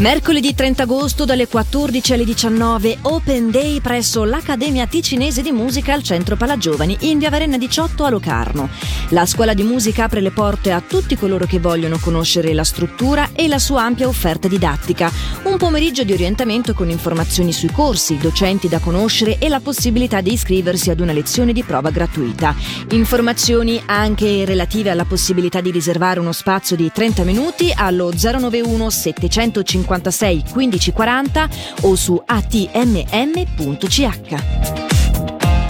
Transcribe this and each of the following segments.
Mercoledì 30 agosto dalle 14 alle 19, Open Day presso l'Accademia Ticinese di Musica al Centro Palagiovani in via Varenna 18 a Locarno. La scuola di musica apre le porte a tutti coloro che vogliono conoscere la struttura e la sua ampia offerta didattica. Un pomeriggio di orientamento con informazioni sui corsi, docenti da conoscere e la possibilità di iscriversi ad una lezione di prova gratuita. Informazioni anche relative alla possibilità di riservare uno spazio di 30 minuti allo 091 750 56 15 40 o su atmm.ch.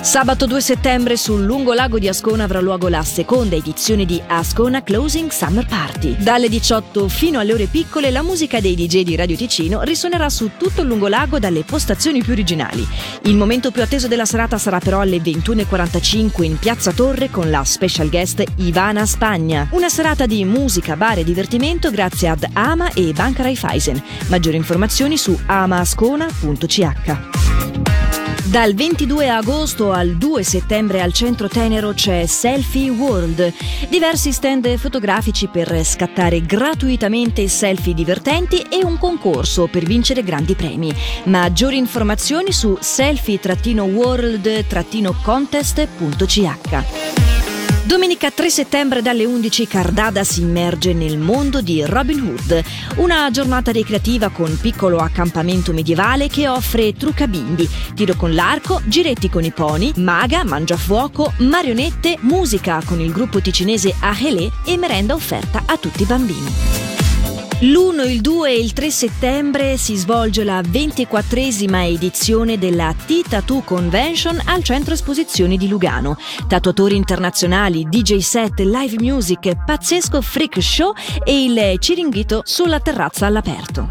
Sabato 2 settembre sul lungo lago di Ascona avrà luogo la seconda edizione di Ascona Closing Summer Party. Dalle 18 fino alle ore piccole la musica dei DJ di Radio Ticino risuonerà su tutto il lungo lago dalle postazioni più originali. Il momento più atteso della serata sarà però alle 21.45 in Piazza Torre con la special guest Ivana Spagna. Una serata di musica, bar e divertimento grazie ad AMA e Banca Raiffeisen. Maggiori informazioni su amaascona.ch. Dal 22 agosto al 2 settembre al centro Tenero c'è Selfie World, diversi stand fotografici per scattare gratuitamente selfie divertenti e un concorso per vincere grandi premi. Maggiori informazioni su selfie-world-contest.ch. Domenica 3 settembre dalle 11 Cardada si immerge nel mondo di Robin Hood, una giornata ricreativa con piccolo accampamento medievale che offre trucca bimbi, tiro con l'arco, giretti con i pony, maga, mangiafuoco, marionette, musica con il gruppo ticinese Ahelé e merenda offerta a tutti i bambini. L'1, il 2 e il 3 settembre si svolge la 24esima edizione della T-Tattoo Convention al Centro Esposizioni di Lugano. Tatuatori internazionali, DJ set, live music, pazzesco freak show e il ciringhito sulla terrazza all'aperto.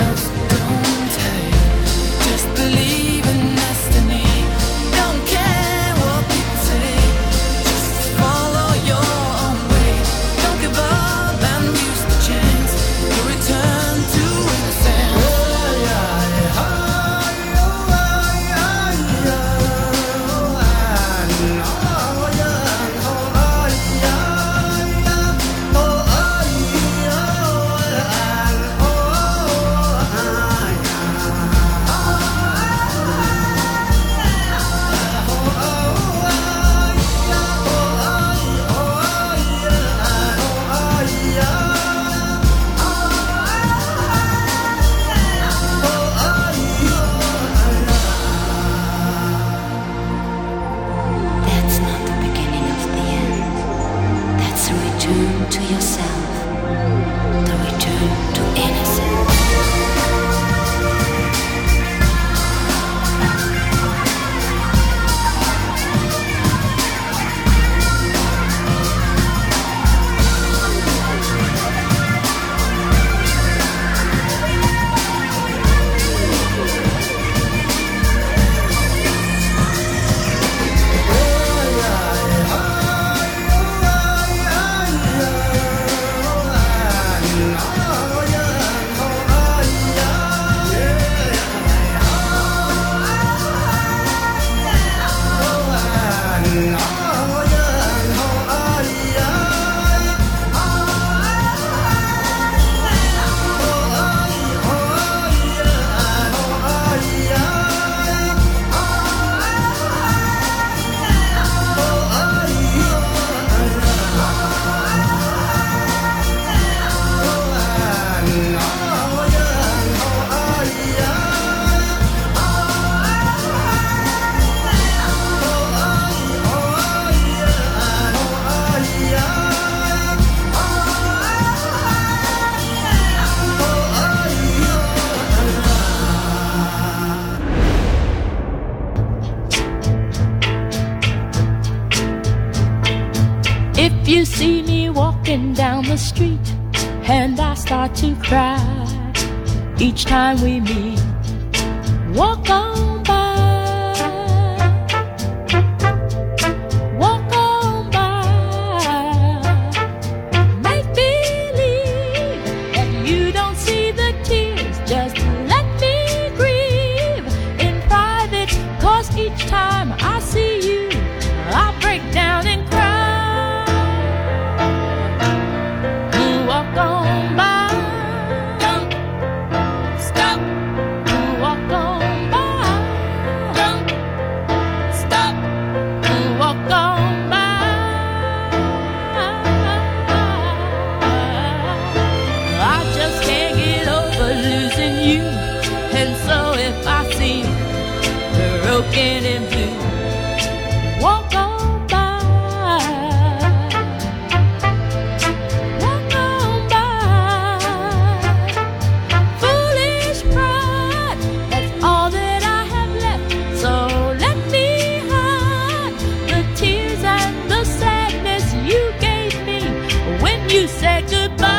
Don't hate, just believe in the street and I start to cry each time we meet. Walk on by, walk on by. Make believe that you don't see the tears. Just let me grieve in private, 'cause each time I see you I break down and cry. And blue, walk on by, walk on by. Foolish pride, that's all that I have left. So let me hide the tears and the sadness you gave me when you said goodbye.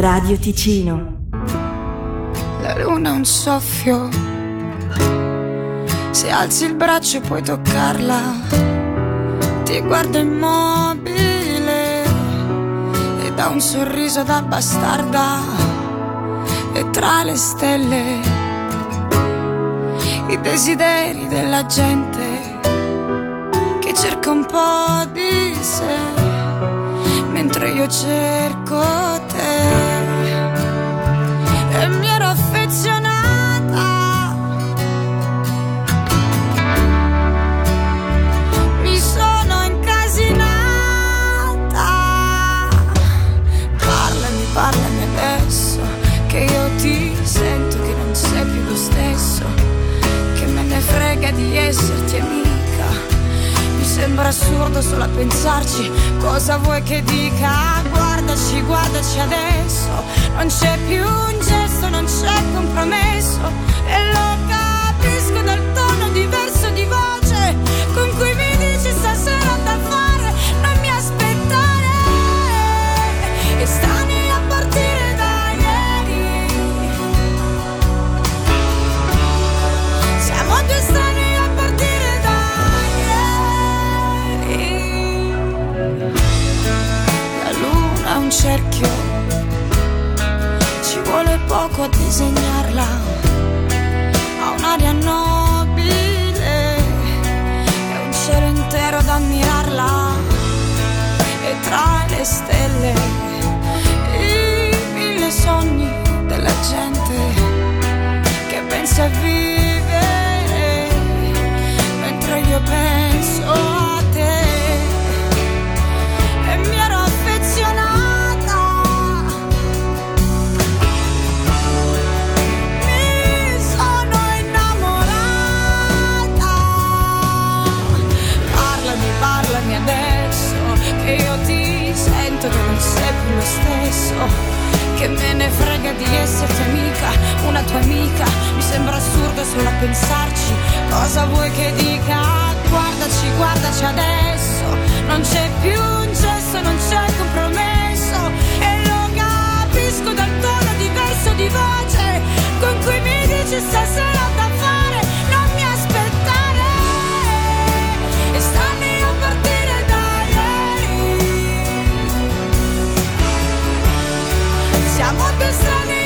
Radio Ticino. La luna è un soffio, se alzi il braccio puoi toccarla, ti guarda immobile e dà un sorriso da bastarda, e tra le stelle i desideri della gente che cerca un po' di sé, mentre io cerco te. E mi ero affezionata, mi sono incasinata. Parlami, parlami adesso, che io ti sento che non sei più lo stesso, che me ne frega di esserti amica. Mi sembra assurdo solo a pensarci, cosa vuoi che dica? Guardaci, guardaci adesso, non c'è più un gesto, non c'è compromesso, e lo capisco dal tono diverso di voce con cui mi dici stasera da fare, non mi aspettare, e stammi a partire da ieri. Siamo due strani a partire da ieri. La luna è un cerchio, vuole poco a disegnarla, ha un'aria nobile, è un cielo intero ad ammirarla, e tra le stelle i mille sogni della gente che pensa a vivere, mentre io penso a te. E mi ero affezionata, che non sei più lo stesso, che me ne frega di esserti amica, una tua amica. Mi sembra assurdo solo a pensarci, cosa vuoi che dica? Guardaci, guardaci adesso, non c'è più un gesto, non c'è compromesso, e lo capisco dal tono diverso pezzo di voce con cui mi dici stasera da fare, non mi aspettare, e stammi a partire da ieri, siamo due strani.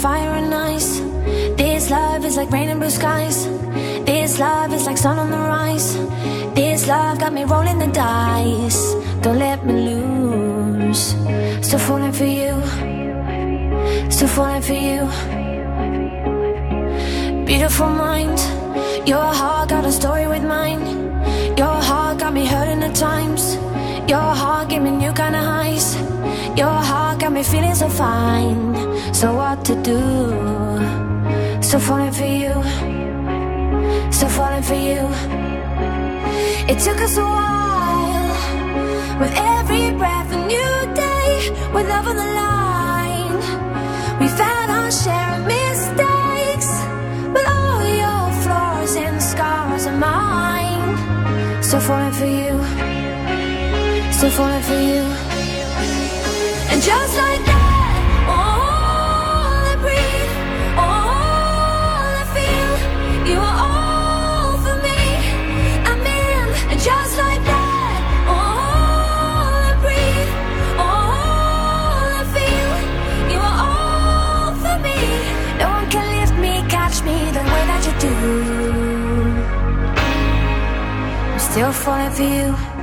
Fire and ice. This love is like rain and blue skies. This love is like sun on the rise. This love got me rolling the dice. Don't let me lose. Still falling for you. Still falling for you. Beautiful mind. Your heart got a story with mine. Your heart got me hurting at times. Your heart gave me new kind of highs. Your heart got me feeling so fine. So what to do? Still falling for you. Still falling for you. It took us a while. With every breath a new day. With love on the line. We found our share of mistakes. But all your flaws and scars are mine. Still falling for you. Still falling for you. And just like that, all I breathe, all I feel, you are all for me, I'm in. And just like that, all I breathe, all I feel, you are all for me. No one can lift me, catch me the way that you do. I'm still falling for you.